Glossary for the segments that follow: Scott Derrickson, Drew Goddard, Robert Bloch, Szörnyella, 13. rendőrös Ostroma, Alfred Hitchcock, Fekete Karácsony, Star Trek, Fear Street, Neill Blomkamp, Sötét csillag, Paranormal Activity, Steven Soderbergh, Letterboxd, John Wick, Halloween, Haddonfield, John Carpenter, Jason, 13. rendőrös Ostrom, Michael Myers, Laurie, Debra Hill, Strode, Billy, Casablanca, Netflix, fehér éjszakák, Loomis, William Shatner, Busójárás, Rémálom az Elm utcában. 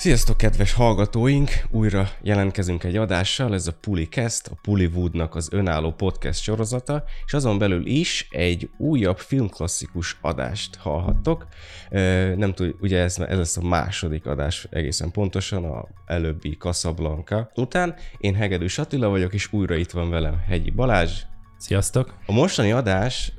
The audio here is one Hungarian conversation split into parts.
Sziasztok, kedves hallgatóink! Újra jelentkezünk egy adással, ez a PulliCast, a Pulliwoodnak az önálló podcast sorozata, és azon belül is egy újabb filmklasszikus adást hallhattok. Nem tudom, ugye ez lesz a második adás egészen pontosan, a előbbi Casablanca után. Én Hegedűs Attila vagyok, és újra itt van velem Hegyi Balázs. Sziasztok! A mostani adás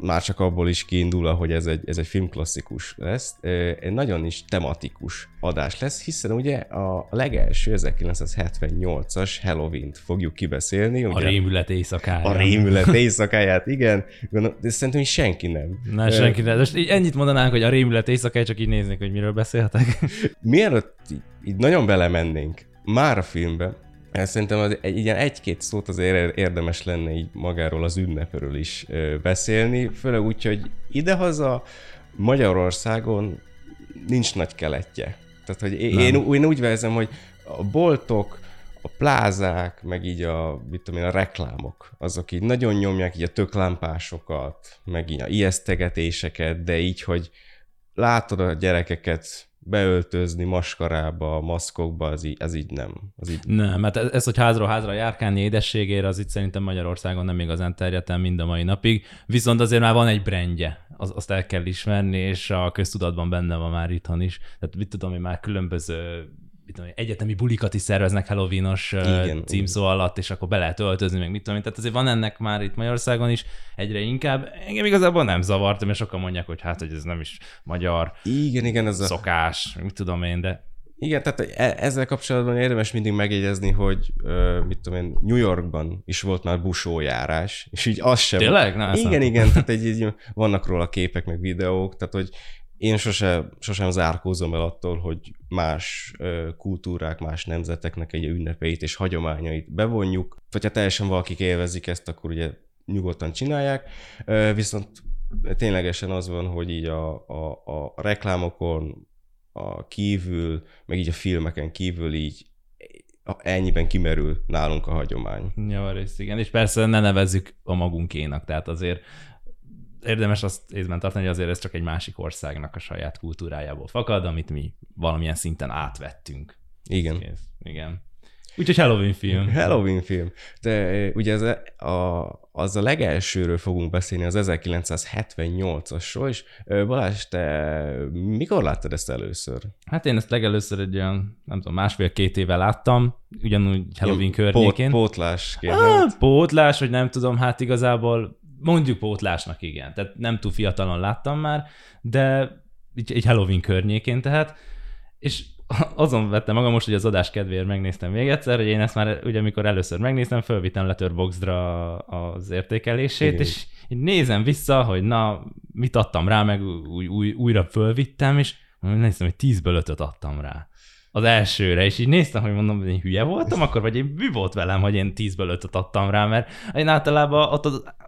már csak abból is kiindul, hogy ez egy filmklasszikus lesz, egy nagyon is tematikus adás lesz, hiszen ugye a legelső 1978-as Halloweent fogjuk kibeszélni. A Rémület éjszakáját. A Rémület éjszakáját, igen. De szerintem senki nem. Na, senki nem. Most így ennyit mondanánk, hogy a Rémület éjszakáját, csak így néznék, hogy miről beszélhetek. Mielőtt így nagyon belemennénk már a filmbe, szerintem az egy-két szót azért érdemes lenne így magáról az ünnepről is beszélni, főleg úgy, hogy idehaza Magyarországon nincs nagy keletje. Tehát, hogy én úgy érzem, hogy a boltok, a plázák, meg így a reklámok, azok így nagyon nyomják így a töklámpásokat, meg így a ijesztegetéseket, de így, hogy látod a gyerekeket beöltözni maskarába, maszkokba, az így nem. Nem, mert ez, hogy házról-házra járkálni édességére, az itt szerintem Magyarországon nem igazán terjedtem mind a mai napig, viszont azért már van egy brandje, azt el kell ismerni, és a köztudatban benne van már itthon is. Tehát mit tudom, hogy már különböző egyetemi bulikat is szerveznek Halloween-os címszó alatt, és akkor be lehet öltözni, meg mit tudom én. Tehát azért van ennek már itt Magyarországon is egyre inkább. Engem igazából nem zavartam, és sokan mondják, hogy hát, hogy ez nem is magyar szokás, mit tudom én, de... Igen, tehát ezzel kapcsolatban érdemes mindig megjegyezni, hogy New Yorkban is volt már busójárás, és így az sem... Tényleg? Na, igen, tehát így vannak róla képek, meg videók, tehát hogy én sosem zárkózom el attól, hogy más kultúrák, más nemzeteknek egy ünnepeit és hagyományait bevonjuk. Vagy ha teljesen valakik élvezik ezt, akkor ugye nyugodtan csinálják. Viszont ténylegesen az van, hogy így a reklámokon kívül, meg így a filmeken kívül így ennyiben kimerül nálunk a hagyomány. Javarészt, igen. És persze ne nevezzük a magunkénak, tehát azért... Érdemes azt észben tartani, hogy azért ez csak egy másik országnak a saját kultúrájából fakad, amit mi valamilyen szinten átvettünk. Igen. Igen. Úgyhogy Halloween film. De ugye az a legelsőről fogunk beszélni, az 1978-asról, és Balázs, te mikor láttad ezt először? Hát én ezt legelőször egy olyan, nem tudom, 1,5-2 éve láttam, ugyanúgy Halloween környékén. Pótlás, hogy nem tudom, hát igazából mondjuk pótlásnak, igen. Tehát nem túl fiatalon láttam már, de egy Halloween környékén tehát. És azon vettem magam most, hogy az adás kedvéért megnéztem még egyszer, hogy én ezt már, ugye amikor először megnéztem, fölvittem Letterboxdra az értékelését, és nézem vissza, hogy na, mit adtam rá, meg újra fölvittem, és néztem, hogy 10-ből 5-öt adtam rá. Az elsőre, és így néztem, hogy mondom, hogy én hülye voltam akkor, vagy én mi volt velem, hogy én 10-ből 5-öt adtam rá, mert én általában ott a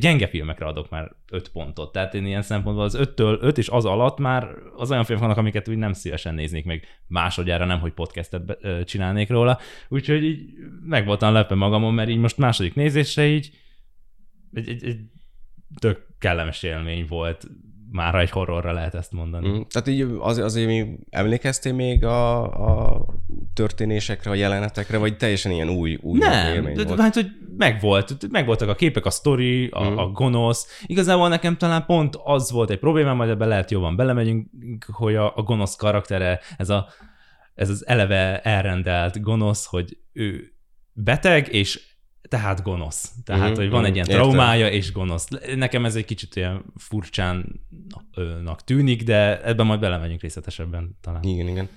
gyenge filmekre adok már 5 pontot, tehát én ilyen szempontból az 5-től 5 és az alatt már az olyan filmek vannak, amiket úgy nem szívesen néznék meg másodjára, nem hogy podcastet csinálnék róla, úgyhogy így meg voltam lepve magamon, mert így most második nézésre így egy tök kellemes élmény volt. Mára egy horrorra lehet ezt mondani. Tehát így azért emlékeztél még a történésekre, a jelenetekre, vagy teljesen ilyen új élmény volt? Nem, hát hogy megvoltak a képek, a sztori, a gonosz. Igazából nekem talán pont az volt egy problémám, majd ebben lehet jobban belemegyünk, hogy a gonosz karaktere, ez az eleve elrendelt gonosz, hogy ő beteg, és tehát gonosz. Tehát, hogy van egy ilyen traumája, értem. És gonosz. Nekem ez egy kicsit olyan furcsának tűnik, de ebben majd belemegyünk részletesebben talán. Igen.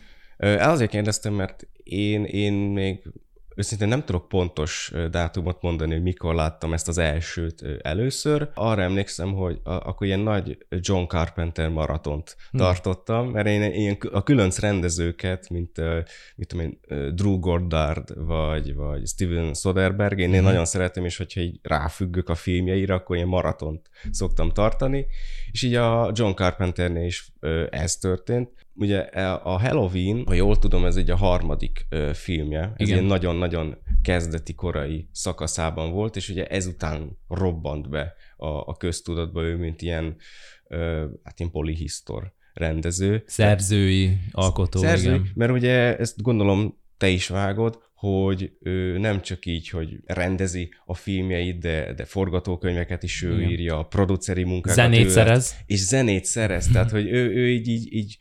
Azért kérdeztem, mert én még őszintén nem tudok pontos dátumot mondani, hogy mikor láttam ezt az elsőt először. Arra emlékszem, hogy akkor ilyen nagy John Carpenter maratont tartottam, mert én a különc rendezőket, mint Drew Goddard vagy Steven Soderbergh, én nagyon szeretem, és hogyha így ráfüggök a filmjeire, akkor ilyen maratont szoktam tartani, és így a John Carpenternél is ez történt. Ugye a Halloween, ha jól tudom, ez így a harmadik filmje, ez ilyen nagyon-nagyon kezdeti korai szakaszában volt, és ugye ezután robbant be a köztudatba ő, mint ilyen polihisztor rendező. Szerzői, alkotó. Szerzői, igen. Mert ugye ezt gondolom te is vágod, hogy ő nem csak így, hogy rendezi a filmjeit, de forgatókönyveket is ő írja, a produceri munkákat. Zenét szerez. És zenét szerez, tehát hogy ő így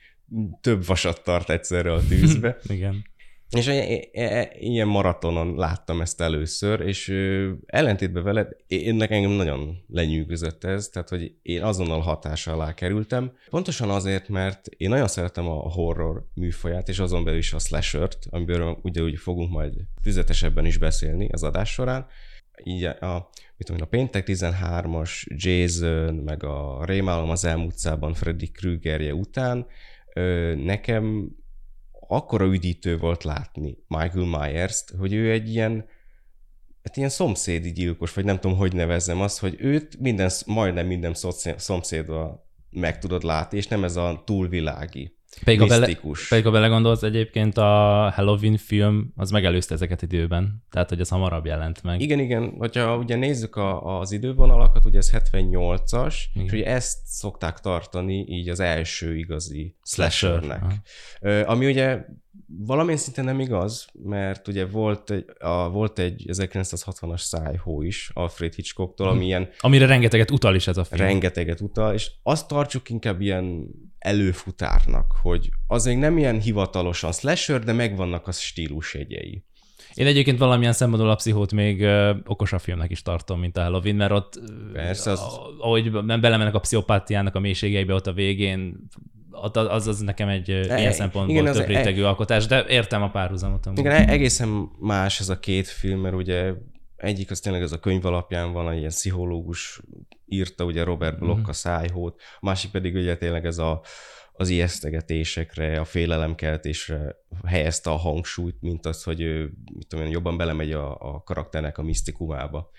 több vasat tart egyszerre a tűzbe. Igen. És ilyen maratonon láttam ezt először, és ellentétben veled, engem nagyon lenyűgözött ez, tehát hogy én azonnal hatás alá kerültem. Pontosan azért, mert én nagyon szeretem a horror műfaját, és azon belül is a slashert, amiből ugyanúgy fogunk majd tüzetesebben is beszélni az adás során. Így a Péntek 13-as, Jason, meg a Rémálom az Elm utcában Freddy Krügerje után nekem akkora üdítő volt látni Michael Myerst, hogy ő egy ilyen, hát ilyen szomszédi gyilkos, vagy nem tudom, hogy nevezzem azt, hogy őt majdnem minden szomszéddal meg tudod látni, és nem ez a túlvilági, misztikus. Pedig ha belegondolsz, egyébként a Halloween film, az megelőzte ezeket időben, tehát hogy az hamarabb jelent meg. Igen, hogyha ugye nézzük az idővonalakat, ugye ez 78-as, igen. És ugye ezt szokták tartani így az első igazi slashernek. Ami ugye valamilyen szinten nem igaz, mert ugye volt egy 1960-as Psycho is Alfred Hitchcocktól, ami ilyen... Amire rengeteget utal is ez a film. Rengeteget utal, és azt tartsuk inkább ilyen előfutárnak, hogy az még nem ilyen hivatalosan slasher, de megvannak a stílusjegyei. Én egyébként valamilyen szempontból a Pszichót még okosabb filmnek is tartom, mint a Halloween, mert ott, persze, ahogy belemennek a pszichopátiának a mélységeibe ott a végén, az nekem egy ilyen szempontból igen, több rétegű alkotás, de értem a párhuzamot. Igen, egészen más ez a két film, mert ugye egyik az tényleg ez a könyv alapján van, egy ilyen pszichológus írta, ugye Robert Bloch a Psychót, a másik pedig ugye tényleg ez az ijesztegetésekre, a félelemkeltésre helyezte a hangsúlyt, mint az, hogy ő, mit tudom én, jobban belemegy a karakternek a misztikumába.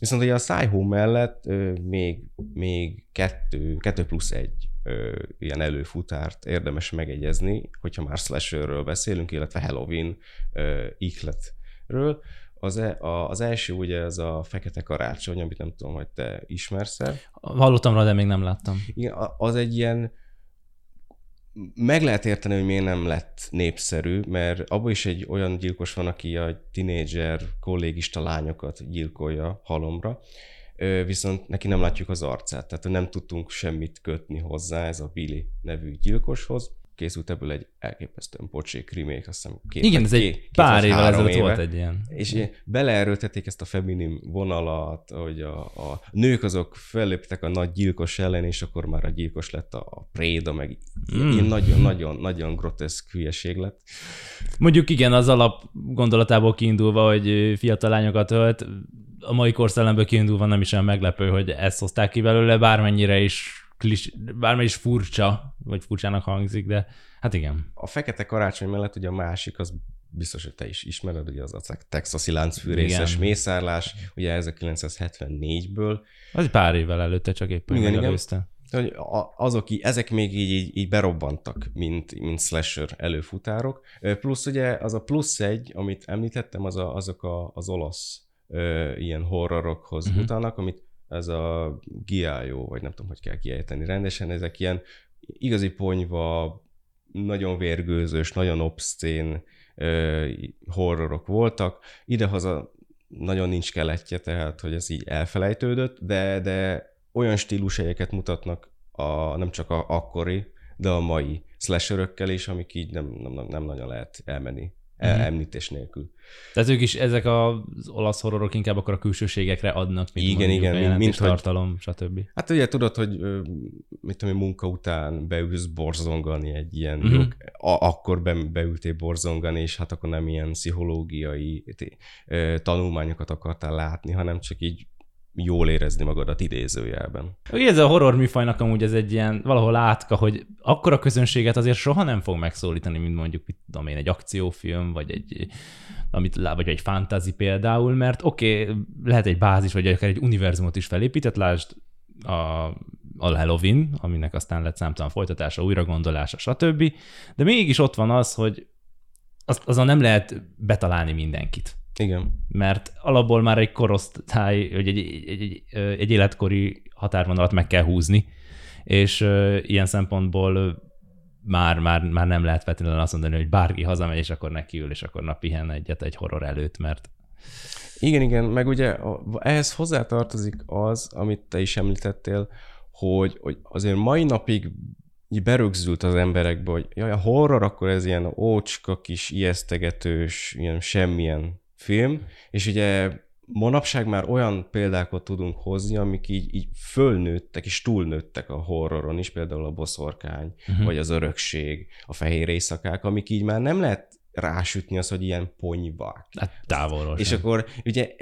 Viszont ugye a Psycho mellett még 2+1 ilyen előfutárt érdemes megegyezni, hogyha már slasherről beszélünk, illetve Halloween ihletről. Az első ugye ez a Fekete Karácsony, amit nem tudom, hogy te ismersz-e. Hallottam rá, de még nem láttam. Igen, az egy ilyen, meg lehet érteni, hogy miért nem lett népszerű, mert abban is egy olyan gyilkos van, aki a tinédzser kollégista lányokat gyilkolja halomra, viszont neki nem látjuk az arcát, tehát nem tudtunk semmit kötni hozzá, ez a Billy nevű gyilkoshoz. Készült ebből egy elképesztően pocsék remake, azt hiszem. Igen, ez egy pár évvel ezelőtt volt egy ilyen. És beleerőltették ezt a feminim vonalat, hogy a nők azok felléptek a nagy gyilkos ellen, és akkor már a gyilkos lett a préda, meg ilyen nagyon-nagyon groteszk hülyeség lett. Mondjuk igen, az alap gondolatából kiindulva, hogy fiatal lányokat ölt, a mai korszellemből kiindulva nem is olyan meglepő, hogy ezt hozták ki belőle, bármely is furcsa, vagy furcsának hangzik, de hát igen. A Fekete Karácsony mellett ugye a másik, az biztos, hogy te is ismered, ugye az a texasi láncfűrészes mészárlás, ugye ez a 1974-ből. Az pár évvel előtte csak éppen megelőzte. Ezek még így berobbantak, mint slasher előfutárok. Plusz ugye az a +1, amit említettem, azok az olasz ilyen horrorokhoz utalnak, amit ez a giájó, vagy nem tudom, hogy kell kiejteni rendesen, ezek ilyen igazi ponyva, nagyon vérgőzős, nagyon obszcén horrorok voltak. Idehaza nagyon nincs keletje, tehát hogy ez így elfelejtődött, de olyan stílusjegyeket mutatnak nem csak a akkori, de a mai slasherökkel is, amik így nem nagyon lehet elmenni. Említés nélkül. Tehát ők is, ezek az olasz horrorok inkább akkor a külsőségekre adnak, mint igen, jelentés, tartalom, stb. Hát ugye tudod, hogy mit tudom, munka után beülsz borzongani egy ilyen, akkor beültél borzongani, és hát akkor nem ilyen pszichológiai tanulmányokat akartál látni, hanem csak így jól érezni magadat idézőjelben. Ugye ez a horror műfajnak amúgy ez egy ilyen valahol átka, hogy akkora közönséget azért soha nem fog megszólítani, mint mondjuk egy akciófilm, vagy egy fantasy például, mert oké, lehet egy bázis, vagy akár egy univerzumot is felépített, lásd a Halloween, aminek aztán lett számtalan folytatása, újragondolása, stb. De mégis ott van az, hogy azon nem lehet betalálni mindenkit. Igen. Mert alapból már egy korosztály, egy életkori határvonalat meg kell húzni, és ilyen szempontból már nem lehet feltétlenül azt mondani, hogy bárki hazamegy, és akkor nekiül, és akkor na pihen egyet egy horror előtt, mert... Igen, meg ugye ehhez hozzátartozik az, amit te is említettél, hogy azért mai napig berögzült az emberekbe, hogy jaj, a horror akkor ez ilyen ócska, kis ijesztegetős, ilyen semmilyen film, és ugye manapság már olyan példákat tudunk hozni, amik így fölnőttek és túlnőttek a horroron is, például a boszorkány, vagy az örökség, a fehér éjszakák, amik így már nem lehet rásütni az, hogy ilyen ponyvák. Hát távolról. És akkor ugye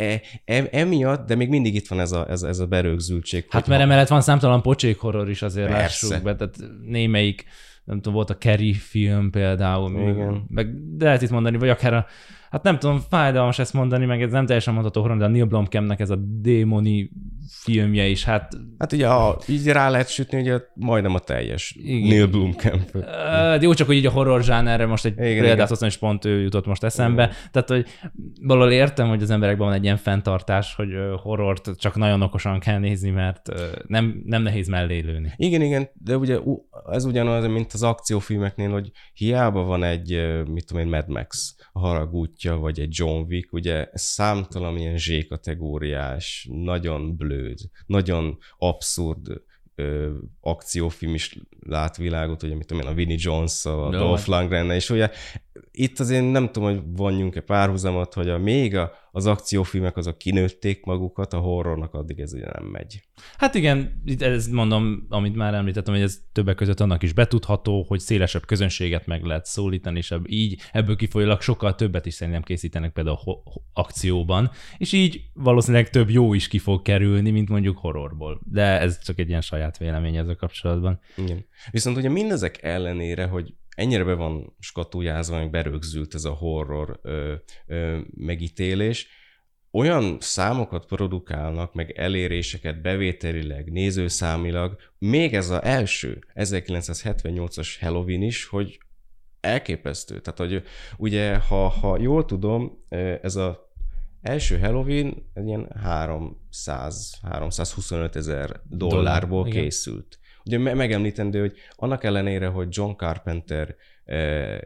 emiatt, de még mindig itt van ez a berögzültség. Hát mert emellett van számtalan pocsék horror is, azért lássuk be, tehát némelyik, nem tudom, volt a Carrie film például. Igen. Meg lehet itt mondani, vagy akár a, hát nem tudom, fájdalmas ezt mondani, meg ez nem teljesen mondható horror, de a Neill Blomkampnek ez a démoni filmje is, hát... Hát ugye így rá lehet sütni, ugye majdnem a teljes Neill Blomkamp. De jó, csak hogy így a horror zsánerre most egy példát hoztam, és pont ő jutott most eszembe. Igen. Tehát, hogy valahol értem, hogy az emberekben van egy ilyen fenntartás, hogy horrort csak nagyon okosan kell nézni, mert nem nehéz mellé lőni. Igen, de ugye ez ugyanaz, mint az akciófilmeknél, hogy hiába van egy, mit tudom én, Mad Max, a Harag útja, vagy egy John Wick, ugye számtalan ilyen Z-kategóriás, nagyon blőd, nagyon abszurd akciófilm is lát világot, hogy mit tudom én, a Vinnie Jones-szal, a Dolph Lundgrennel, és ugye itt azért nem tudom, hogy vonjunk-e párhuzamot, hogy az akciófilmek azok kinőtték magukat, a horrornak addig ez ugye nem megy. Hát igen, ez mondom, amit már említettem, hogy ez többek között annak is betudható, hogy szélesebb közönséget meg lehet szólítani, és így ebből kifolyólag sokkal többet is szerintem készítenek például akcióban, és így valószínűleg több jó is ki fog kerülni, mint mondjuk horrorból. De ez csak egy ilyen saját vélemény ezzel kapcsolatban. Igen. Viszont ugye mindezek ellenére, hogy ennyire be van skatujázva, meg berögzült ez a horror megítélés, olyan számokat produkálnak, meg eléréseket bevételileg, nézőszámilag, még ez az első 1978-as Halloween is, hogy elképesztő. Tehát, hogy ugye, ha jól tudom, ez az első Halloween ilyen $300-325,000 készült. Ugye megemlítendő, hogy annak ellenére, hogy John Carpenter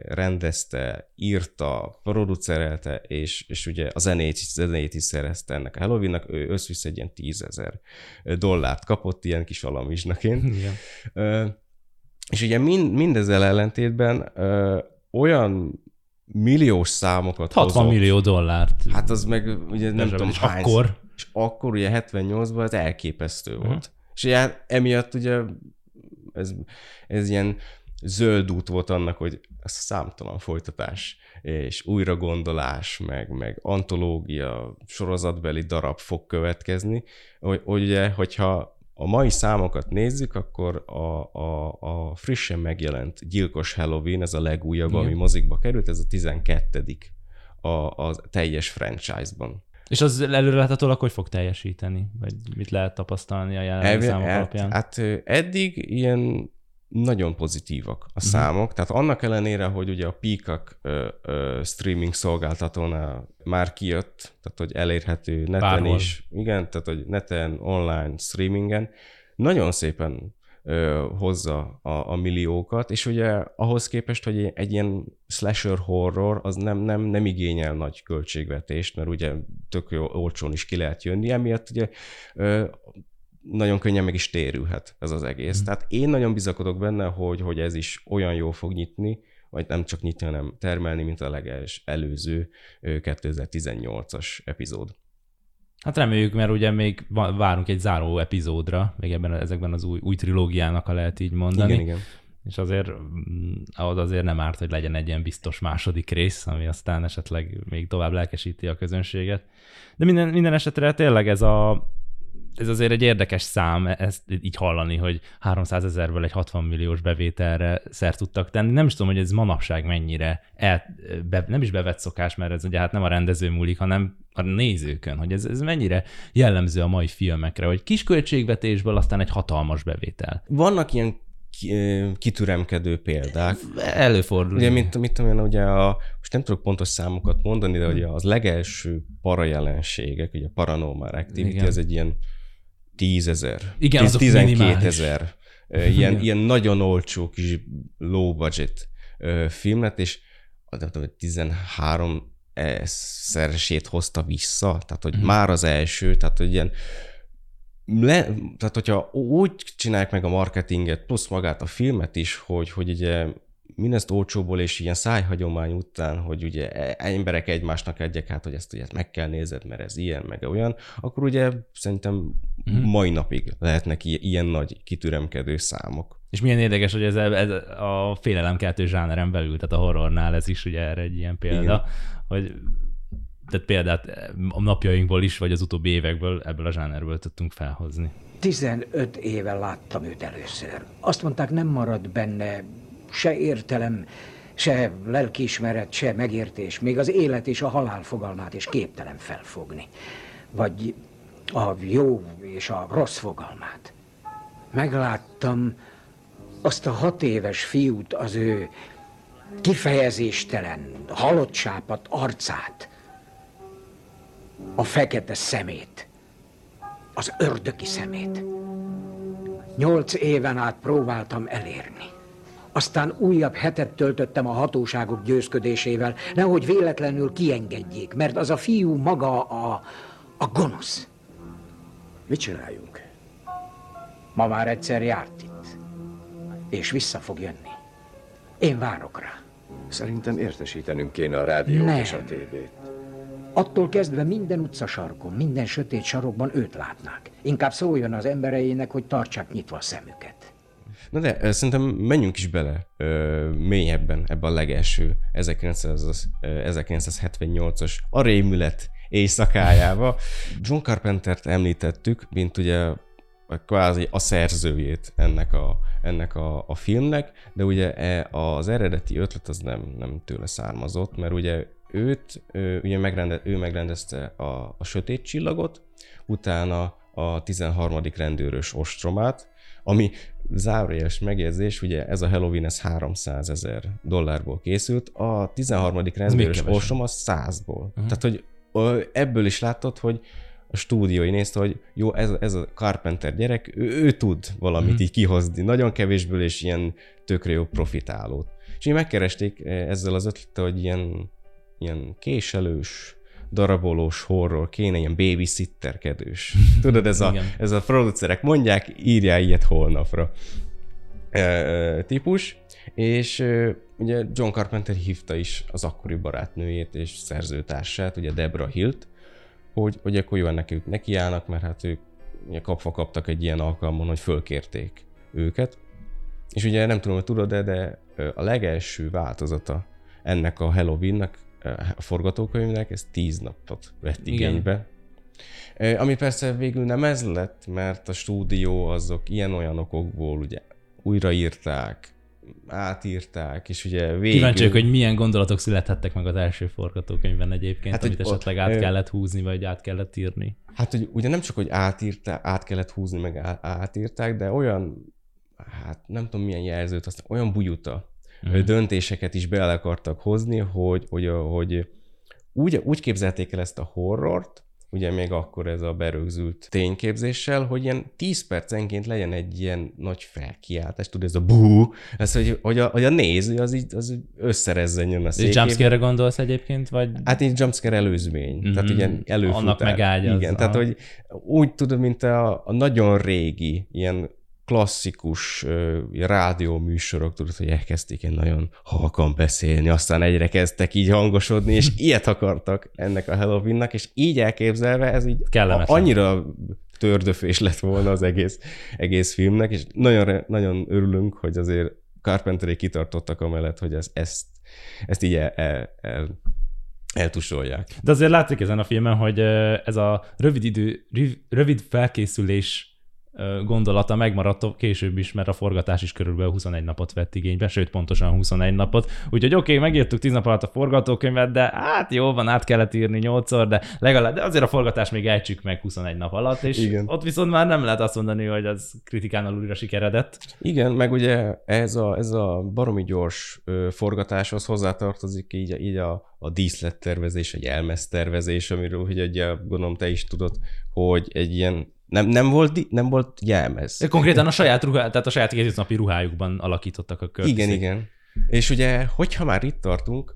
rendezte, írta, producerelte, és ugye a zenét is szerezte ennek a Halloween-nak, ő összvisz egy ilyen $10,000 kapott ilyen kis alamizsnaként. És ugye mindezzel ellentétben olyan milliós számokat hozott. $60 millió. Hát az meg ugye nem tudom hány. És akkor ugye 78-ban ez elképesztő volt. És ilyen, emiatt ugye ez ilyen zöld út volt annak, hogy ez számtalan folytatás, és újragondolás, meg antológia, sorozatbeli darab fog következni. Ugye, hogyha a mai számokat nézzük, akkor a frissen megjelent Gyilkos Halloween, ez a legújabb, ami mozikba került, ez a 12. a teljes franchise-ban. És az előreláthatólag hogy fog teljesíteni? Vagy mit lehet tapasztalni a jelenlegi számok alapján? Hát eddig ilyen nagyon pozitívak a számok. Tehát annak ellenére, hogy ugye a Peacock streaming szolgáltatónál már kijött, tehát hogy elérhető neten bárhol is. Igen, tehát hogy neten, online, streamingen. Nagyon szépen hozza a milliókat, és ugye ahhoz képest, hogy egy ilyen slasher horror, az nem igényel nagy költségvetést, mert ugye tök olcsón is ki lehet jönni, emiatt ugye nagyon könnyen meg is térülhet ez az egész. Tehát én nagyon bizakodok benne, hogy ez is olyan jól fog nyitni, vagy nem csak nyitni, hanem termelni, mint a legelőző 2018-as epizód. Hát reméljük, mert ugye még várunk egy záró epizódra, még ezekben az új trilógiának, ha lehet így mondani. Igen. És azért nem árt, hogy legyen egy ilyen biztos második rész, ami aztán esetleg még tovább lelkesíti a közönséget. De minden esetre tényleg ez azért egy érdekes szám, ezt így hallani, hogy 300,000-ből egy $60 milliós bevételre szert tudtak tenni. Nem is tudom, hogy ez manapság mennyire, nem is bevett szokás, mert ez ugye hát nem a rendező múlik, hanem a nézőkön, hogy ez mennyire jellemző a mai filmekre, hogy kis költségvetésből aztán egy hatalmas bevétel. Vannak ilyen kitüremkedő példák. Előfordul. Ugye, mint olyan, ugye most nem tudok pontos számokat mondani, de ugye az legelső parajelenségek, ugye a Paranormal Activity, ez egy ilyen 10,000, 12,000 ilyen nagyon olcsó kis low budget film lett, és azt mondom, 13-szeresét hozta vissza, tehát hogy már az első, tehát hogy ilyen tehát hogyha úgy csinálják meg a marketinget, plusz magát a filmet is, hogy ugye mindezt olcsóból és ilyen szájhagyomány után, hogy ugye emberek egymásnak adják hát, hogy ezt ugye meg kell nézed, mert ez ilyen, meg olyan, akkor ugye szerintem mai napig lehetnek ilyen nagy kitüremkedő számok. És milyen érdekes, hogy ez a félelemkeltő zsáneren belül, tehát a horrornál ez is ugye erre egy ilyen példa, igen. Hogy tehát példát a napjainkból is, vagy az utóbbi évekből ebből a zsánerből tudtunk felhozni. 15 éve láttam őt először. Azt mondták, nem marad benne se értelem, se lelkiismeret, se megértés, még az élet és a halál fogalmát is képtelen felfogni. Vagy a jó és a rossz fogalmát. Megláttam azt a 6 éves fiút, az ő kifejezéstelen, halott sápadt arcát, a fekete szemét, az ördögi szemét. 8 éven át próbáltam elérni. Aztán újabb hetet töltöttem a hatóságok győzködésével, nehogy véletlenül kiengedjék, mert az a fiú maga a gonosz. Mit csináljunk? Ma már egyszer járt itt, és vissza fog jönni. Én várok rá. Szerintem értesítenünk kéne a rádiót és a tévét. Attól kezdve minden utcasarkon, minden sötét sarokban őt látnák. Inkább szóljon az embereinek, hogy tartsák nyitva a szemüket. Na de szerintem menjünk is bele mélyebben ebbe a legelső 1978-as a Rémület éjszakájába. John Carpentert említettük, mint ugye kvázi a szerzőjét ennek a filmnek, de ugye az eredeti ötlet az nem tőle származott, mert ugye ő megrendezte a Sötét Csillagot, utána a 13. rendőrös Ostromát, ami zárójeles megjegyzés, ugye ez a Halloween, ez $300,000 készült, a 13. rendőrös Ostroma 100-ból. Tehát, hogy ebből is láttad, hogy a stúdiói nézte, hogy jó, ez a Carpenter gyerek, ő tud valamit így kihozni, nagyon kevésből és ilyen tökre jó profitálót. És így megkeresték ezzel az ötlettel, hogy ilyen késelős, darabolós horror kéne, ilyen babysitterkedős. Tudod, ez a producerek mondják, írjál ilyet holnapra típus. És ugye John Carpenter hívta is az akkori barátnőjét és szerzőtársát, ugye Debra Hillt, hogy akkor jó, ennek ők nekiállnak, mert hát ők kapva kaptak egy ilyen alkalmon, hogy fölkérték őket. És ugye nem tudom, hogy tudod-e, de a legelső változata ennek a Halloweennek, a forgatókönyvnek, ez 10 napot vett igénybe. Igen. Ami persze végül nem ez lett, mert a stúdió azok ilyen-olyan okokból ugye újraírták, átírták, és ugye végül... Kíváncsiak, hogy milyen gondolatok születhettek meg az első forgatókönyvben egyébként, hát, amit esetleg át kellett húzni, vagy át kellett írni. Hát, hogy ugye nem csak, hogy át kellett húzni, meg átírták, de olyan, hát nem tudom milyen jelzőt, aztán olyan bujuta döntéseket is be akartak hozni, hogy úgy képzelték el ezt a horrort, ugye még akkor ez a berögzült tényképzéssel, hogy ilyen 10 percenként legyen egy ilyen nagy felkiáltás, tudod, ez a bú, ez, hogy a néző az így összerezzenjön a székében. Jumpscare-re gondolsz egyébként? Vagy? Hát így jumpscare előzmény, tehát ilyen előfutár. Annak megágy az. Igen, tehát hogy úgy tudod, mint a nagyon régi ilyen klasszikus rádióműsorok, tudod, hogy elkezdték én nagyon halkan beszélni, aztán egyre kezdtek így hangosodni, és ilyet akartak ennek a Halloweennak, és így elképzelve ez így annyira tördöfés lett volna az egész filmnek, és nagyon, nagyon örülünk, hogy azért Carpenterék kitartottak amellett, hogy ezt így eltusolják. De azért látszik ezen a filmen, hogy ez a rövid felkészülés gondolata megmaradt később is, mert a forgatás is körülbelül 21 napot vett igénybe, sőt, pontosan 21 napot. Úgyhogy oké, megírtuk 10 nap alatt a forgatókönyvet, de hát jó van, át kellett írni 8-szor, de legalább, de azért a forgatás még ejtsük meg 21 nap alatt, és igen. Ott viszont már nem lehet azt mondani, hogy az kritikán alulra sikeredett. Igen, meg ugye ez a baromi gyors forgatáshoz hozzátartozik így a a díszlettervezés, egy jelmeztervezés, amiről hogy egy, gondolom te is tudod, hogy egy ilyen nem volt jelmez. Konkrétan a saját ruhá, tehát a saját kétnapi ruhájukban alakítottak a kört. Igen, igen. És ugye, hogyha már itt tartunk,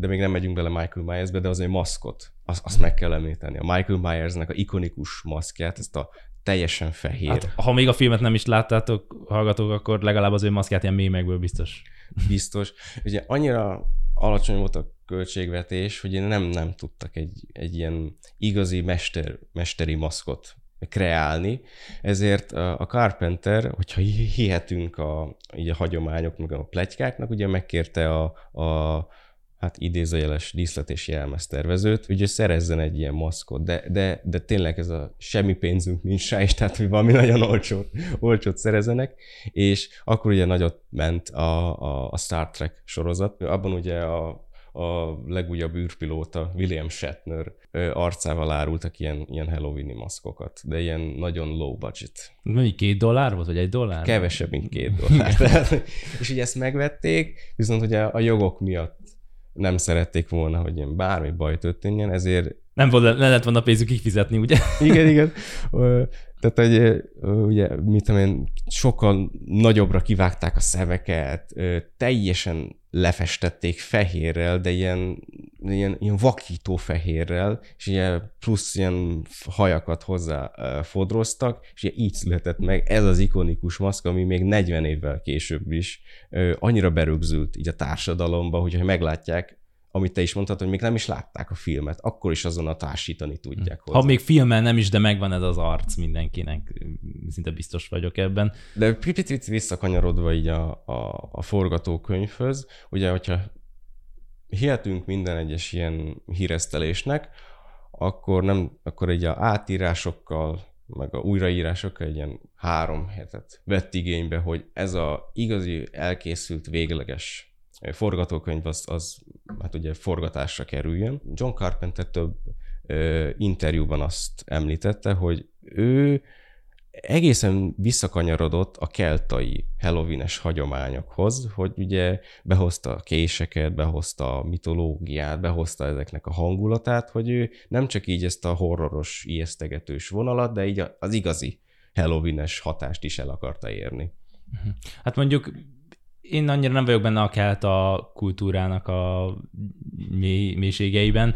de még nem megyünk bele Michael Myersbe, de azért maszkot, azt meg kell említeni. A Michael Myersnek a ikonikus maszkját, ezt a teljesen fehér. Hát, ha még a filmet nem is láttátok, hallgatók, akkor legalább az ő maszkját ilyen mémekből biztos. Biztos. Ugye annyira alacsony volt a költségvetés, hogy nem tudtak egy ilyen igazi mesteri maszkot kreálni, ezért a Carpenter, hogyha hihetünk a hagyományok, meg a pletykáknak, ugye megkérte a hát idézőjeles díszlet és jelmeztervezőt, ugye szerezzen egy ilyen maszkot, de tényleg ez a semmi pénzünk nincs rá, és tehát hogy valami nagyon olcsót szerezzenek, és akkor ugye nagyot ment a Star Trek sorozat, abban ugye a legújabb űrpilóta, William Shatner arcával árultak ilyen Halloweeni maszkokat, de ilyen nagyon low budget. Mondjuk $2 volt, vagy $1? Kevesebb, mint $2. És ugye ezt megvették, viszont ugye a jogok miatt nem szerették volna, hogy ilyen bármi baj történjen, ezért... Nem lett volna pénzük kifizetni, ugye? Igen, igen. Tehát, hogy ugye, mit tudom én, sokkal nagyobbra kivágták a szemeket, teljesen lefestették fehérrel, de ilyen vakító fehérrel, és ilyen plusz ilyen hajakat hozzá fodroztak, és így született meg ez az ikonikus maszk, ami még 40 évvel később is annyira berögzült így a társadalomba, hogyha meglátják, amit te is mondtad, hogy még nem is látták a filmet, akkor is azon a társítani tudják hozzá. Ha még filmmel nem is, de megvan ez az arc mindenkinek, szinte biztos vagyok ebben. De picit visszakanyarodva így a forgatókönyvhöz, ugye, hogyha hihetünk minden egyes ilyen híresztelésnek, akkor így a átírásokkal, meg a újraírásokkal egy ilyen 3 hetet vett igénybe, hogy ez a igazi elkészült végleges forgatókönyv az hát ugye forgatásra kerüljön. John Carpenter több interjúban azt említette, hogy ő egészen visszakanyarodott a keltai Halloween-es hagyományokhoz, hogy ugye behozta a késeket, behozta a mitológiát, behozta ezeknek a hangulatát, hogy ő nem csak így ezt a horroros, ijesztegetős vonalat, de így az igazi Halloween-es hatást is el akarta érni. Hát mondjuk én annyira nem vagyok benne a kelta kultúrának a mélységeiben.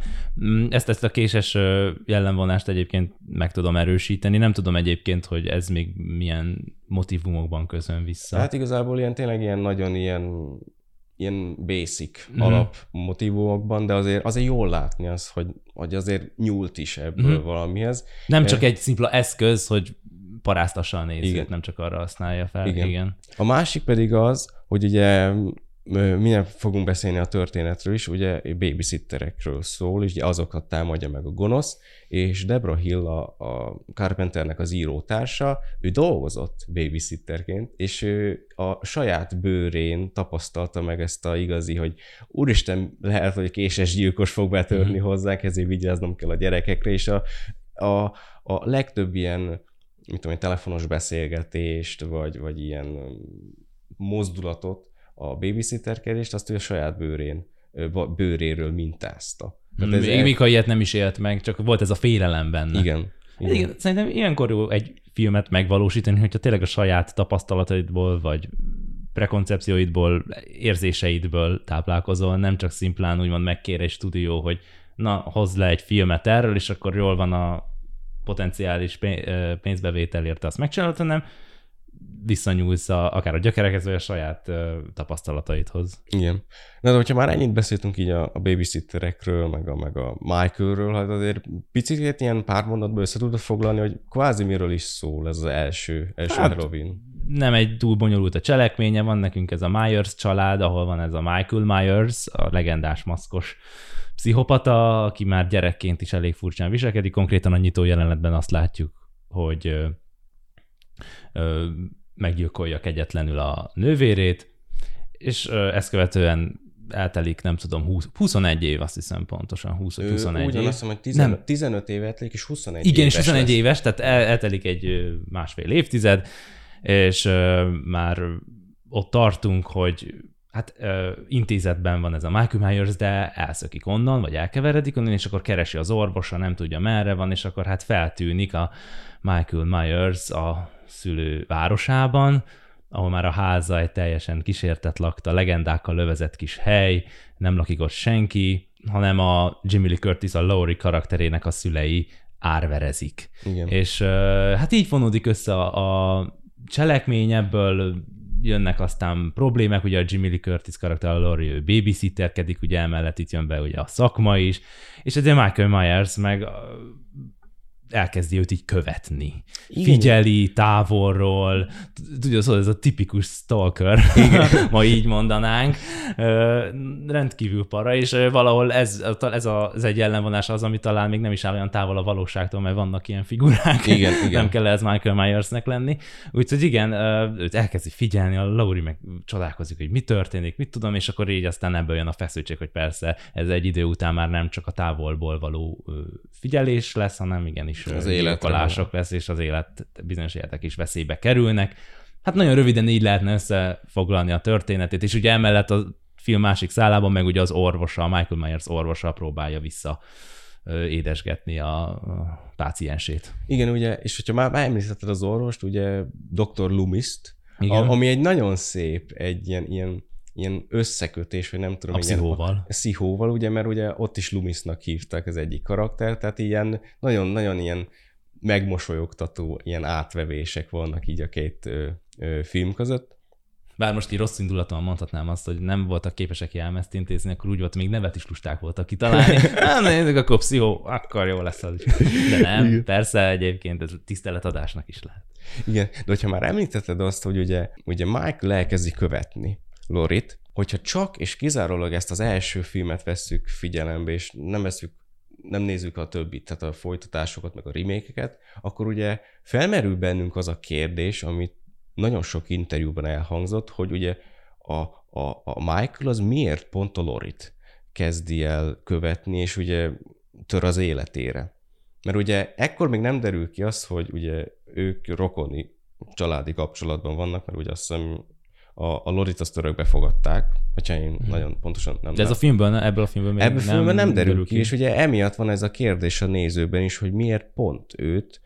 Ezt a késes jellemvonást egyébként meg tudom erősíteni. Nem tudom egyébként, hogy ez még milyen motivumokban közön vissza. Hát igazából tényleg nagyon ilyen basic alap motivumokban, de azért jól látni az, hogy azért nyúlt is ebből valamihez. Nem csak egy szimpla eszköz, hogy paráztassa a nézőt, igen. Nem csak arra használja fel. Igen. Igen. A másik pedig az, hogy ugye minden fogunk beszélni a történetről is, ugye babysitterekről szól, és ugye azokat támadja meg a gonosz, és Debra Hill a Carpenternek az írótársa, ő dolgozott babysitterként, és ő a saját bőrén tapasztalta meg ezt a igazi, hogy úristen, lehet, hogy késes gyilkos fog betörni hozzánk, ezért vigyáznom kell a gyerekekre, és a legtöbb ilyen mit tudom, telefonos beszélgetést, vagy ilyen mozdulatot, a babysitterkedést, azt ő a saját bőréről mintázta. Még Mika ilyet nem is élt meg, csak volt ez a félelem benne. Igen. Szerintem ilyenkor jó egy filmet megvalósítani, hogyha tényleg a saját tapasztalataidból, vagy prekoncepcióidból, érzéseidből táplálkozol, nem csak szimplán úgymond megkér egy stúdió, hogy na, hozz le egy filmet erről, és akkor jól van a potenciális pénzbevétel érte, azt megcsinálod, hanem visszanyúlsz akár a gyökerekhez, vagy a saját tapasztalataidhoz. Igen. Na, de hogyha már ennyit beszéltünk így a babysitterekről, meg a Michaelről, hát azért picit ilyen pár mondatban össze tudod foglalni, hogy kvázi miről is szól ez az első hát, Halloween. Nem egy túl bonyolult a cselekménye, van nekünk ez a Myers család, ahol van ez a Michael Myers, a legendás maszkos pszichopata, aki már gyerekként is elég furcsán viselkedik. Konkrétan a nyitó jelenetben azt látjuk, hogy meggyilkolja kegyetlenül a nővérét, és ezt követően eltelik, nem tudom, 21 év, azt hiszem pontosan, 20-21 év. Úgy azt hiszem, hogy 15 éve eltelik, és 21 igen, éves. Igen, és 21 lesz. Éves, tehát eltelik egy másfél évtized, és már ott tartunk, hogy hát intézetben van ez a Michael Myers, de elszökik onnan, vagy elkeveredik onnan, és akkor keresi az orvosa, nem tudja merre van, és akkor hát feltűnik a Michael Myers a szülő városában, ahol már a háza egy teljesen kísértet lakta, legendákkal lövezett kis hely, nem lakik ott senki, hanem a Jamie Lee Curtis, a Laurie karakterének a szülei árverezik. Igen. És hát így vonódik össze a cselekmény, ebből jönnek aztán problémák, ugye a Jamie Lee Curtis karakter, a Laurie, ő babysitterkedik, ugye emellett itt jön be ugye a szakma is, és ezért Michael Myers meg elkezdi őt így követni. Igen. Figyeli távolról, tudja, szóval ez a tipikus stalker, ma így mondanánk, rendkívül para, és valahol ez egy ellenvonás az, ami talán még nem is áll olyan távol a valóságtól, mert vannak ilyen figurák, igen. Nem kell ez Michael Myersnek lenni. Úgyhogy igen, őt elkezdi figyelni, a Laurie meg csodálkozik, hogy mi történik, mit tudom, és akkor így aztán ebből jön a feszültség, hogy persze ez egy idő után már nem csak a távolból való figyelés lesz, hanem igenis az életkalások lesz, és az élet, bizonyos életek is veszélybe kerülnek. Hát nagyon röviden így lehetne összefoglalni a történetét, és ugye emellett a film másik szálában meg ugye az orvosa, a Michael Myers orvosa próbálja vissza édesgetni a páciensét. Igen, ugye, és hogyha már említetted az orvost, ugye Dr. Loomis-t, ami egy nagyon szép, egy ilyen összekötés, vagy nem tudom. A Pszichóval. Pszichóval, ugye, mert ugye ott is Loomisnak hívták az egyik karakter, tehát ilyen nagyon-nagyon ilyen megmosolyogtató ilyen átvevések vannak így a két film között. Bár most így rossz indulaton mondhatnám azt, hogy nem voltak képesek jelmezt intézni, akkor úgy volt, még nevet is lusták voltak kitalálni. Nézzük, akkor Pszichó, akkor jó lesz az is. De nem, igen. Persze egyébként ez tiszteletadásnak is lehet. Igen, de hogyha már említetted azt, hogy ugye Michael elkezdi követni Laurie-t, hogyha csak és kizárólag ezt az első filmet vesszük figyelembe, és nem nézzük a többit, tehát a folytatásokat, meg a remake-eket, akkor ugye felmerül bennünk az a kérdés, amit nagyon sok interjúban elhangzott, hogy ugye a Michael az miért pont a Laurie-t kezdi el követni, és ugye tör az életére. Mert ugye ekkor még nem derül ki az, hogy ugye ők rokoni családi kapcsolatban vannak, mert ugye azt hiszem, a Laurie-t azt örökbe fogadták, hogyha én nagyon pontosan nem. De ez a filmben, ebből a filmben nem derül ki, és ugye emiatt van ez a kérdés a nézőben is, hogy miért pont őt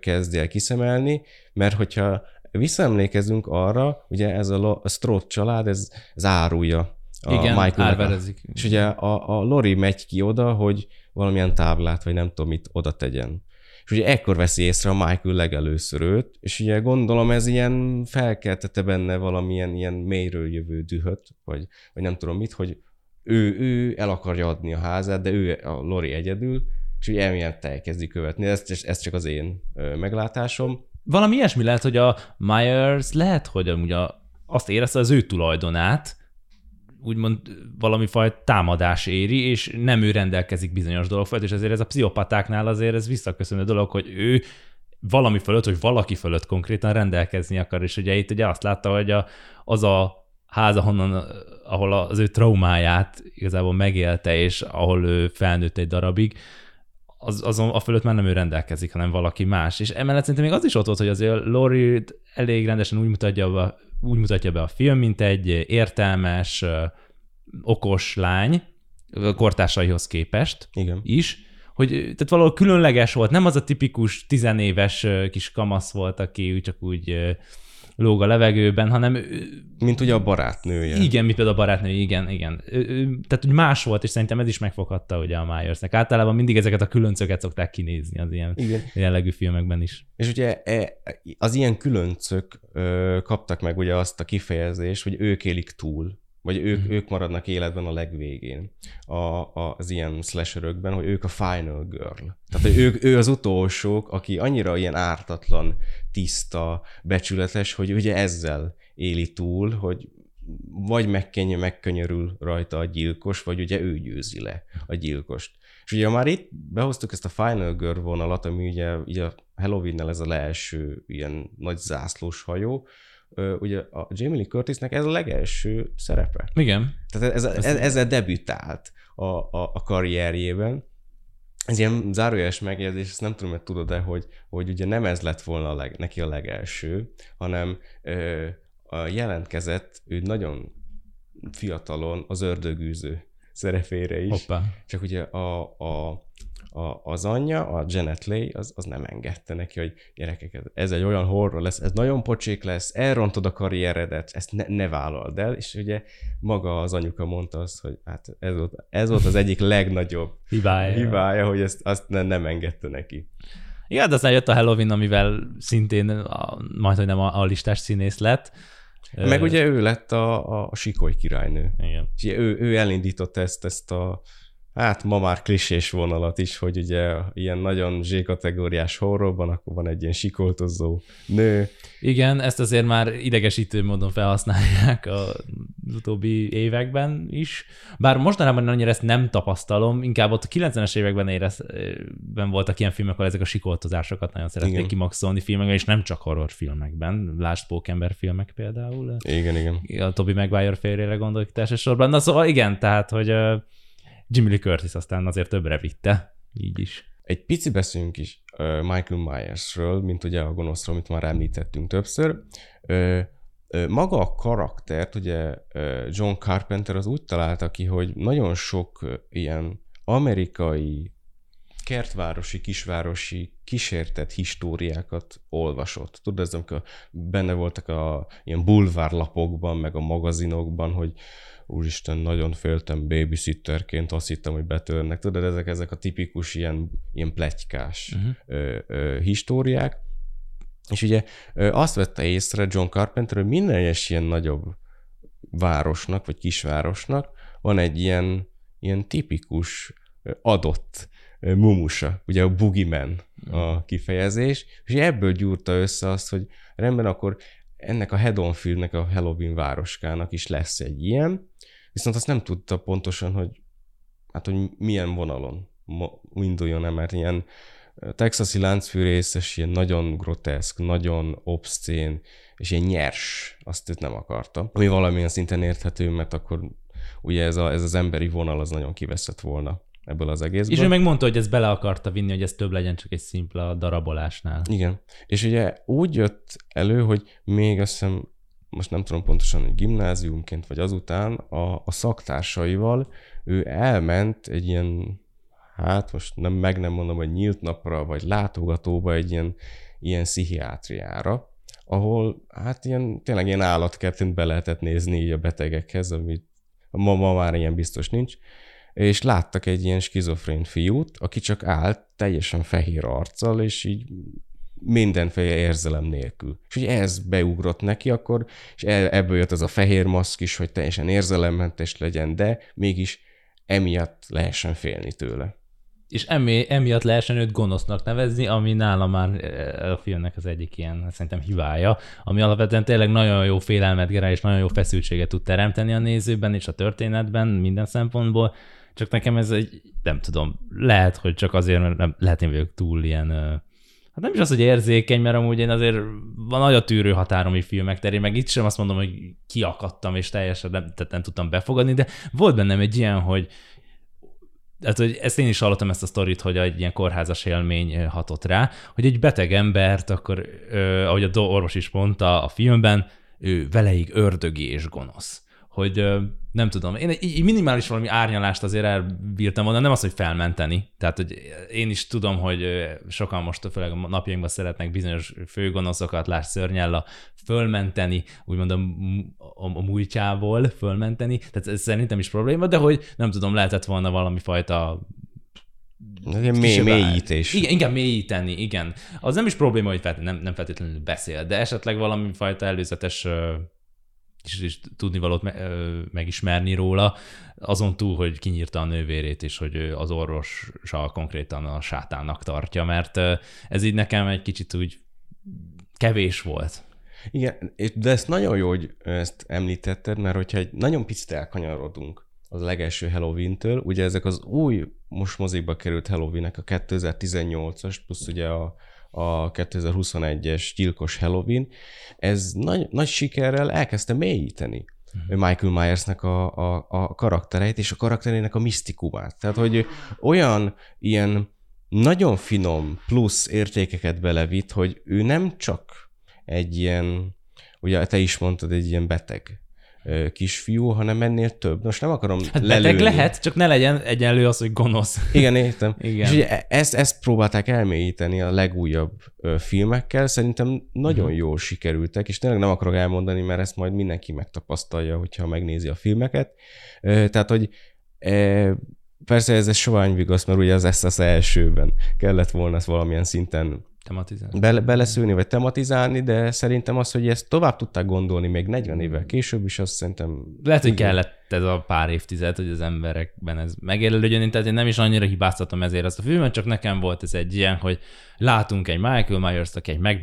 kezdi el kiszemelni, mert hogyha visszaemlékezünk arra, ugye ez a Strode család, ez árulja a Michael-t. És ugye a Laurie megy ki oda, hogy valamilyen táblát, vagy nem tudom mit oda tegyen. És ugye ekkor veszi észre a Michael legelőször őt, és ugye gondolom ez ilyen felkeltette benne valamilyen ilyen mélyről jövő dühöt, vagy nem tudom mit, hogy ő el akarja adni a házát, de ő a Laurie egyedül, és ugye emiatt elkezdi követni. Ez csak az én meglátásom. Valami ilyesmi lehet, hogy a Myers amúgy azt érezte az ő tulajdonát, úgymond valami fajta támadás éri, és nem ő rendelkezik bizonyos dologfajt, és ezért ez a pszichopatáknál azért ez visszaköszönő dolog, hogy ő valami fölött, hogy valaki fölött konkrétan rendelkezni akar, és ugye itt ugye azt látta, hogy az a ház, ahol az ő traumáját igazából megélte, és ahol ő felnőtt egy darabig, a fölött már nem ő rendelkezik, hanem valaki más. És emellett szerintem még az is ott volt, hogy azért Laurie elég rendesen úgy mutatja be a film, mint egy értelmes, okos lány kortársaihoz képest. Igen. Is, hogy tehát valahol különleges volt, nem az a tipikus 10 éves kis kamasz volt, aki csak úgy lóg a levegőben, hanem... Mint ugye a barátnője. Igen, mint például a barátnője, igen. Tehát úgy más volt, és szerintem ez is megfoghatta ugye a Myersnek. Általában mindig ezeket a különcöket szokták kinézni az ilyen jellegű filmekben is. És ugye az ilyen különcök kaptak meg ugye azt a kifejezést, hogy ők élik túl, vagy ők maradnak életben a legvégén az ilyen slasherökben, hogy ők a final girl. Tehát hogy ő az utolsók, aki annyira ilyen ártatlan, tiszta, becsületes, hogy ugye ezzel éli túl, hogy vagy megkönyörül rajta a gyilkos, vagy ugye ő győzi le a gyilkost. És ugye már itt behoztuk ezt a final girl vonalat, ami ugye a Halloweennel ez a leelső ilyen nagy zászlós hajó, ugye a Jamie Lee Curtisnek ez a legelső szerepe. Igen. Tehát ezzel debütált a karrierjében. Ez ilyen zárójeles megjegyzés, ezt nem tudom, hogy tudod-e, hogy ugye nem ez lett volna neki a legelső, hanem jelentkezett, ő nagyon fiatalon az ördögűző szerepére is. Hoppá. Csak ugye az anyja, a Janet Leigh, az nem engedte neki, hogy gyerekek, ez egy olyan horror lesz, ez nagyon pocsék lesz, elrontod a karrieredet, ezt ne vállald el, és ugye maga az anyuka mondta azt, hogy hát ez volt az egyik legnagyobb hibája, hogy azt nem engedte neki. Igen, de aztán jött a Halloween, amivel szintén majdnem a listás színész lett. Meg ugye ő lett a Sikoly királynő. Igen. És ő elindította ezt a hát ma már klisés vonalat is, hogy ugye ilyen nagyon Z-kategóriás horrorban, akkor van egy ilyen sikoltozó nő. Igen, ezt azért már idegesítő módon felhasználják az utóbbi években is. Bár mostanában annyira ezt nem tapasztalom, inkább ott a 90-es években voltak ilyen filmek, ahol ezek a sikoltozásokat nagyon szerették igen. kimaxolni filmekben, és nem csak horrorfilmekben. Lásd Pókember filmek például. Igen. A Tobey Maguire férjére gondoljuk elsősorban. Na szóval igen, tehát, hogy Jamie Lee Curtis aztán azért többre vitte, így is. Egy pici beszéljünk is Michael Myersről, mint ugye a gonoszról, amit már említettünk többször. Maga a karaktert, ugye John Carpenter az úgy találta ki, hogy nagyon sok ilyen amerikai kertvárosi, kisvárosi kísértett históriákat olvasott. Tudod, ez amikor benne voltak a ilyen bulvárlapokban, meg a magazinokban, hogy úristen, nagyon féltem babysitterként, azt hittem, hogy betörnek. Tudod, ezek a tipikus ilyen pletykás históriák. És ugye azt vette észre John Carpenter, hogy minden egyes ilyen nagyobb városnak, vagy kisvárosnak van egy ilyen tipikus adott mumusa, ugye a boogeyman a kifejezés, és ebből gyúrta össze azt, hogy rendben akkor ennek a Haddonfieldnek, a Halloween városkának is lesz egy ilyen, viszont azt nem tudta pontosan, hogy milyen vonalon induljon-e, mert ilyen texasi láncfűrészes, ilyen nagyon groteszk, nagyon obszcén, és ilyen nyers, azt őt nem akarta. Ami valamilyen szinten érthető, mert akkor ugye ez az emberi vonal az nagyon kiveszett volna ebből az egészből. És ő megmondta, hogy ezt bele akarta vinni, hogy ez több legyen, csak egy szimpla darabolásnál. Igen. És ugye úgy jött elő, hogy még azt hiszem, most nem tudom pontosan, hogy gimnáziumként vagy azután, a szaktársaival ő elment egy ilyen, hát most meg nem mondom, hogy nyílt napra, vagy látogatóba egy ilyen pszichiátriára, ahol hát ilyen, tényleg ilyen állatkertként be lehetett nézni így a betegekhez, amit ma már ilyen biztos nincs, és láttak egy ilyen skizofrén fiút, aki csak állt teljesen fehér arccal, és így mindenféle érzelem nélkül. És ugye ez beugrott neki akkor, és ebből jött ez a fehér maszk is, hogy teljesen érzelemmentes legyen, de mégis emiatt lehessen félni tőle. És emiatt lehessen őt gonosznak nevezni, ami nála már a filmnek az egyik ilyen, szerintem hibája, ami alapvetően tényleg nagyon jó félelmet generál, és nagyon jó feszültséget tud teremteni a nézőben, és a történetben, minden szempontból. Csak nekem ez egy, nem tudom, lehet, hogy csak azért, mert lehet én vagyok túl ilyen, hát nem is az, hogy érzékeny, mert amúgy én azért van nagy a tűrő határom így filmek terén, meg itt sem azt mondom, hogy kiakadtam, és teljesen nem tudtam befogadni, de volt bennem egy ilyen, hogy ezt én is hallottam ezt a sztorit, hogy egy ilyen kórházas élmény hatott rá, hogy egy beteg embert akkor, ahogy a orvos is mondta a filmben, ő veleig ördögi és gonosz. Hogy nem tudom, én egy minimális valami árnyalást azért elbírtam volna, nem az, hogy felmenteni. Tehát, hogy én is tudom, hogy sokan most főleg a napjainkban szeretnek bizonyos főgonoszokat, lásd Szörnyella, fölmenteni, úgymond a múltjából fölmenteni. Tehát ez szerintem is probléma, de hogy nem tudom, lehetett volna valami fajta mélyítés. Igen, inkább mélyíteni, igen. Az nem is probléma, hogy nem feltétlenül beszél, de esetleg valami fajta előzetes és tudnivalót megismerni róla, azon túl, hogy kinyírta a nővérét, és hogy az orvossal konkrétan a sátánnak tartja, mert ez így nekem egy kicsit úgy kevés volt. Igen, de ez nagyon jó, hogy ezt említetted, mert hogyha egy nagyon picit elkanyarodunk az legelső Halloween-től, ugye ezek az új, most mozikba került Halloween-nek a 2018-as, plusz ugye a 2021-es gyilkos Halloween, ez nagy sikerrel elkezdte mélyíteni Michael Myersnek a karaktereit és a karakterének a misztikumát. Tehát, hogy olyan ilyen nagyon finom plusz értékeket belevitt, hogy ő nem csak egy ilyen, ugye te is mondtad, egy ilyen beteg kisfiú, hanem ennél több. Most nem akarom hát lelőni. Beteg lehet, csak ne legyen egyenlő az, hogy gonosz. Igen, értem. Igen. És ugye ezt próbálták elmélyíteni a legújabb filmekkel. Szerintem nagyon jól sikerültek, és tényleg nem akarok elmondani, mert ezt majd mindenki megtapasztalja, hogyha megnézi a filmeket. Tehát, hogy persze ez egy sovány vigasz, mert ugye az elsőben kellett volna ezt valamilyen szinten beleszülni, vagy tematizálni, de szerintem az, hogy ezt tovább tudták gondolni még 40 évvel később is, azt szerintem... Lehet, hogy kellett ez a pár évtized, hogy az emberekben ez megélődjön, tehát én nem is annyira hibáztatom ezért azt a filmet, csak nekem volt ez egy ilyen, hogy látunk egy Michael Myers-t, aki egy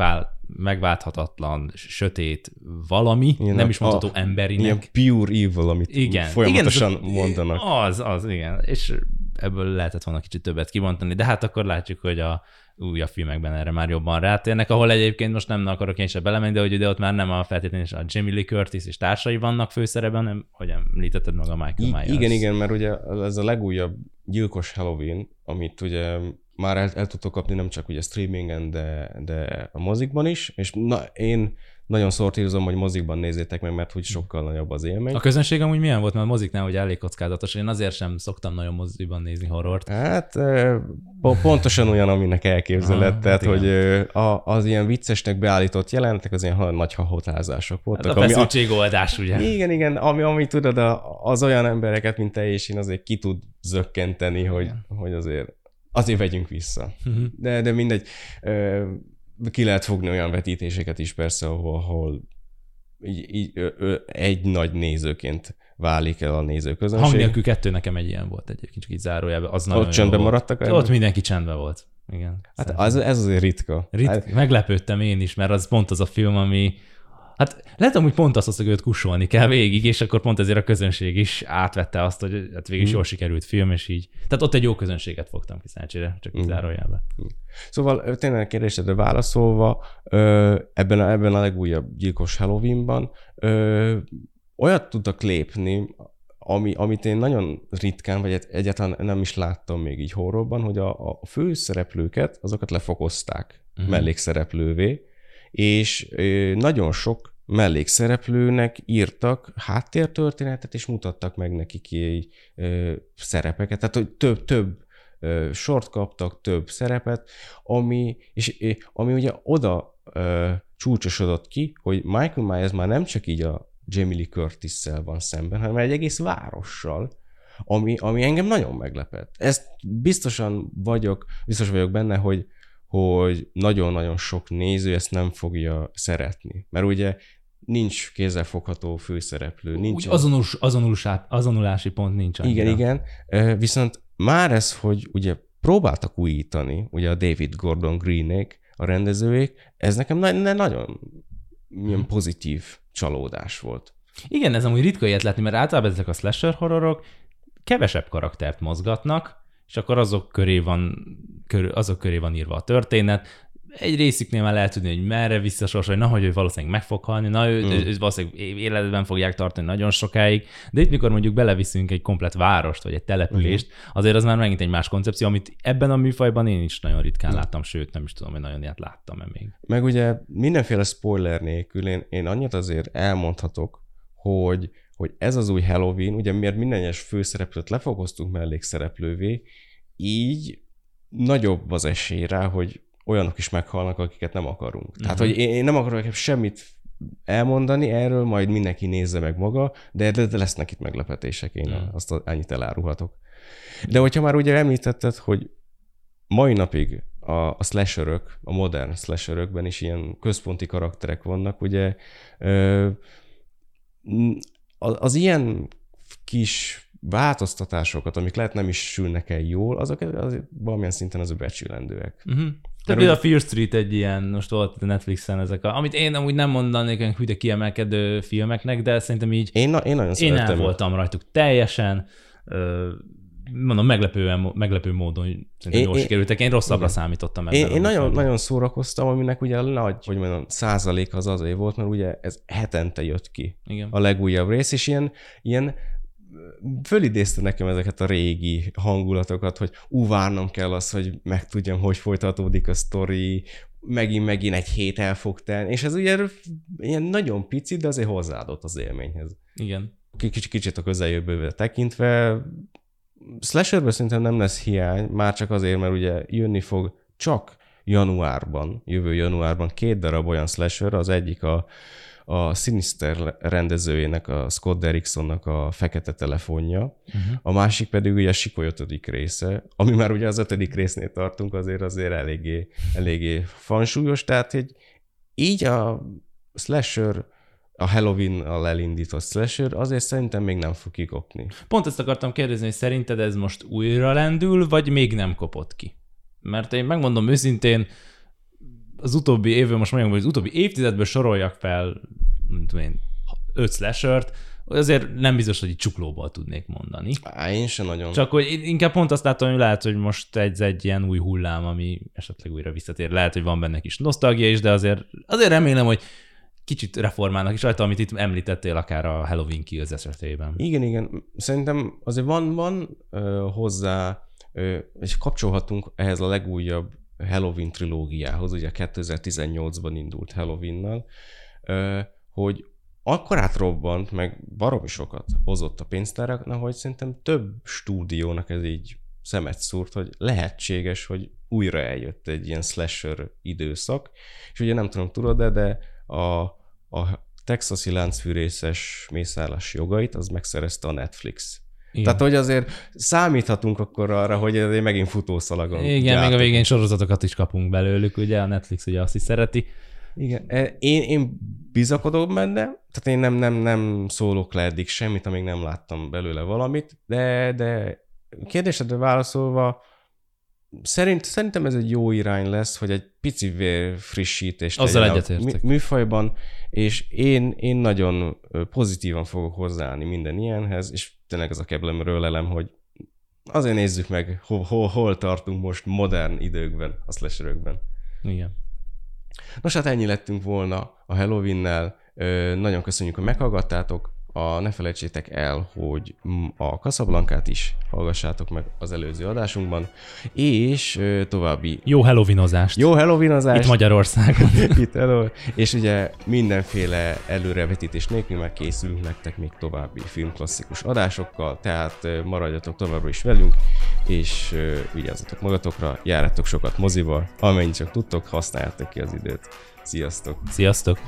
megválthatatlan, sötét valami, ilyen nem is mondható emberinek. Ilyen pure evil, amit folyamatosan mondanak. Az, igen. És ebből lehetett volna kicsit többet kibontani, de hát akkor látjuk, hogy a újabb filmekben erre már jobban rátérnek, ahol egyébként most nem akarok én se belemenni, de hogy ide ott már nem a feltétlenül a Jamie Lee Curtis és társai vannak főszerepben, hanem hogy említetted maga Michael Myers. Igen, mert ugye ez a legújabb gyilkos Halloween, amit ugye már el tudtok kapni nem csak ugye streamingen, de a mozikban is, és én nagyon szortírozom, hogy mozikban nézzétek meg, mert úgy sokkal nagyobb az élmény. A közönség amúgy milyen volt, mert a moziknál ugye elég kockázatos, én azért sem szoktam nagyon moziban nézni horrort. Hát pontosan olyan, aminek elképzeled, tehát igen. Hogy az ilyen viccesnek beállított jelentek, az ilyen nagy hahotázások voltak. Hát a feszültségoldás, ugye? Igen, ami tudod, az olyan embereket, mint te és én, azért ki tud zökkenteni, hogy azért vegyünk vissza. De mindegy. Ki lehet fogni olyan vetítéseket is persze, ahol egy nagy nézőként válik el a nézőközönség. Hang nélkül kettő nekem egy ilyen volt egyébként, csak így zárójában. Az ott csendben maradtak? Ott mindenki csendben volt. Igen. Hát ez azért ritka. Meglepődtem én is, mert az pont az a film, ami... Hát lehet amúgy pont azt, hogy őt kussolni kell végig, és akkor pont ezért a közönség is átvette azt, hogy hát végig is jól sikerült film, és így. Tehát ott egy jó közönséget fogtam ki szerencsére, csak zárójelben. Szóval tényleg kérdésedre válaszolva, ebben a legújabb gyilkos Halloweenban olyat tudtak lépni, amit én nagyon ritkán, vagy egyáltalán nem is láttam még így horrorban, hogy a főszereplőket, azokat lefokozták mellékszereplővé, és nagyon sok mellékszereplőnek írtak háttértörténetet, és mutattak meg nekik így szerepeket. Tehát, hogy több sort kaptak, több szerepet, ami ugye oda csúcsosodott ki, hogy Michael Myers már nem csak így a Jamie Lee Curtisszel van szemben, hanem egy egész várossal, ami engem nagyon meglepett. Ezt biztos vagyok benne, hogy nagyon-nagyon sok néző ezt nem fogja szeretni. Mert ugye nincs kézzelfogható főszereplő. Nincs azonulási pont nincs. Annyira. Igen. Viszont már ez, hogy ugye próbáltak újítani, ugye a David Gordon Greenék, a rendezőjék, ez nekem nagyon ilyen pozitív csalódás volt. Igen, ez amúgy ritka ilyet látni, mert általában ezek a slasher horrorok kevesebb karaktert mozgatnak, és akkor azok köré van írva a történet. Egy részüknél már lehet tudni, hogy merre visszasorsolni, hogy ő valószínűleg meg fog halni, ő valószínűleg életben fogják tartani nagyon sokáig, de itt mikor mondjuk beleviszünk egy komplett várost, vagy egy települést, azért az már megint egy más koncepció, amit ebben a műfajban én is nagyon ritkán láttam, sőt nem is tudom, hogy nagyon ilyet láttam-e még. Meg ugye mindenféle spoiler nélkül én annyit azért elmondhatok, hogy ez az új Halloween, ugye miért minden egyes főszereplőt lefokoztunk mellékszereplővé, így nagyobb az esély rá, hogy olyanok is meghalnak, akiket nem akarunk. Tehát, hogy én nem akarok semmit elmondani erről, majd mindenki nézze meg maga, de lesznek itt meglepetések, én azt annyit elárulhatok. De hogyha már ugye említetted, hogy mai napig a slasherök, a modern slasherökben is ilyen központi karakterek vannak, ugye az ilyen kis változtatásokat, amik lehet nem is sülnek el jól, azok valamilyen szinten az becsülendőek. Tehát például a Fear Street egy ilyen, most volt Netflixen ezek, amit én amúgy nem mondanék, hogy de kiemelkedő filmeknek, de szerintem így én nagyon szerettem. Én el voltam rajtuk teljesen, mondom, meglepő módon szerintem jól sikerültek. Én rosszabbra számítottam. Én nagyon szórakoztam, aminek ugye nagy, hogy mondjam, százalék az azért volt, mert ugye ez hetente jött ki. Igen. A legújabb rész, és ilyen fölidézte nekem ezeket a régi hangulatokat, hogy várnom kell az, hogy megtudjam, hogy folytatódik a sztori, megint egy hét el fog tenni, és ez ugye ilyen nagyon pici, de azért hozzáadott az élményhez. Igen. Kicsit a közeljövőbe tekintve, slasherben szerintem nem lesz hiány, már csak azért, mert ugye jönni fog csak januárban, jövő januárban 2 darab olyan slasher, az egyik a Sinister rendezőjének, a Scott Derricksonnak a Fekete telefonja, a másik pedig ugye a Sikoly 5. része, ami már ugye az 5. résznél tartunk, azért eléggé fansúlyos, tehát így a slasher, a Halloween-al elindított slasher, azért szerintem még nem fog kikopni. Pont ezt akartam kérdezni, hogy szerinted ez most újra lendül, vagy még nem kopott ki? Mert én megmondom őszintén, az utóbbi évben, most mondjam, hogy az utóbbi évtizedből soroljak fel, mint tudom én, 5 slashert, azért nem biztos, hogy így csuklóból tudnék mondani. Én sem nagyon. Csak hogy inkább pont azt látom, hogy lehet, hogy most egy ilyen új hullám, ami esetleg újra visszatér. Lehet, hogy van benne kis nosztalgia is, de azért remélem, hogy kicsit reformálnak is rajta, amit itt említettél akár a Halloween Kills esetében. Igen. Szerintem azért van hozzá, és kapcsolhatunk ehhez a legújabb Halloween trilógiához, ugye 2018-ban indult Halloweennal, hogy akkor átrobbant, meg baromi sokat hozott a pénztáraknak, hogy szerintem több stúdiónak ez így szemet szúrt, hogy lehetséges, hogy újra eljött egy ilyen slasher időszak, és ugye nem tudom, tudod-e, de a texasi láncfűrészes mészárlás jogait az megszerezte a Netflix. Igen. Tehát, hogy azért számíthatunk akkor arra, hogy azért megint futószalagon. Igen, gyártunk. Még a végén sorozatokat is kapunk belőlük, ugye a Netflix ugye azt is szereti. Igen, én bizakodom benne, tehát én nem szólok le eddig semmit, amíg nem láttam belőle valamit, de kérdésedre válaszolva, szerintem ez egy jó irány lesz, hogy egy pici vérfrissítést legyen a műfajban, és én nagyon pozitívan fogok hozzáállni minden ilyenhez, és tényleg ez a keblemről lelem, hogy azért nézzük meg, hol tartunk most modern időkben, a slasherökben. Igen. Nos, hát ennyi lettünk volna a Halloweennel. Nagyon köszönjük, hogy meghallgattátok. Ne felejtsétek el, hogy a Casablancát is hallgassátok meg az előző adásunkban, és további... Jó Halloweenozást! Jó Halloweenozást! Itt Magyarországon! És ugye mindenféle előrevetítés nélkül már készülünk nektek még további filmklasszikus adásokkal, tehát maradjatok továbbra is velünk, és vigyázzatok magatokra, járjatok sokat moziba, amennyit csak tudtok, használjátok ki az időt. Sziasztok! Sziasztok!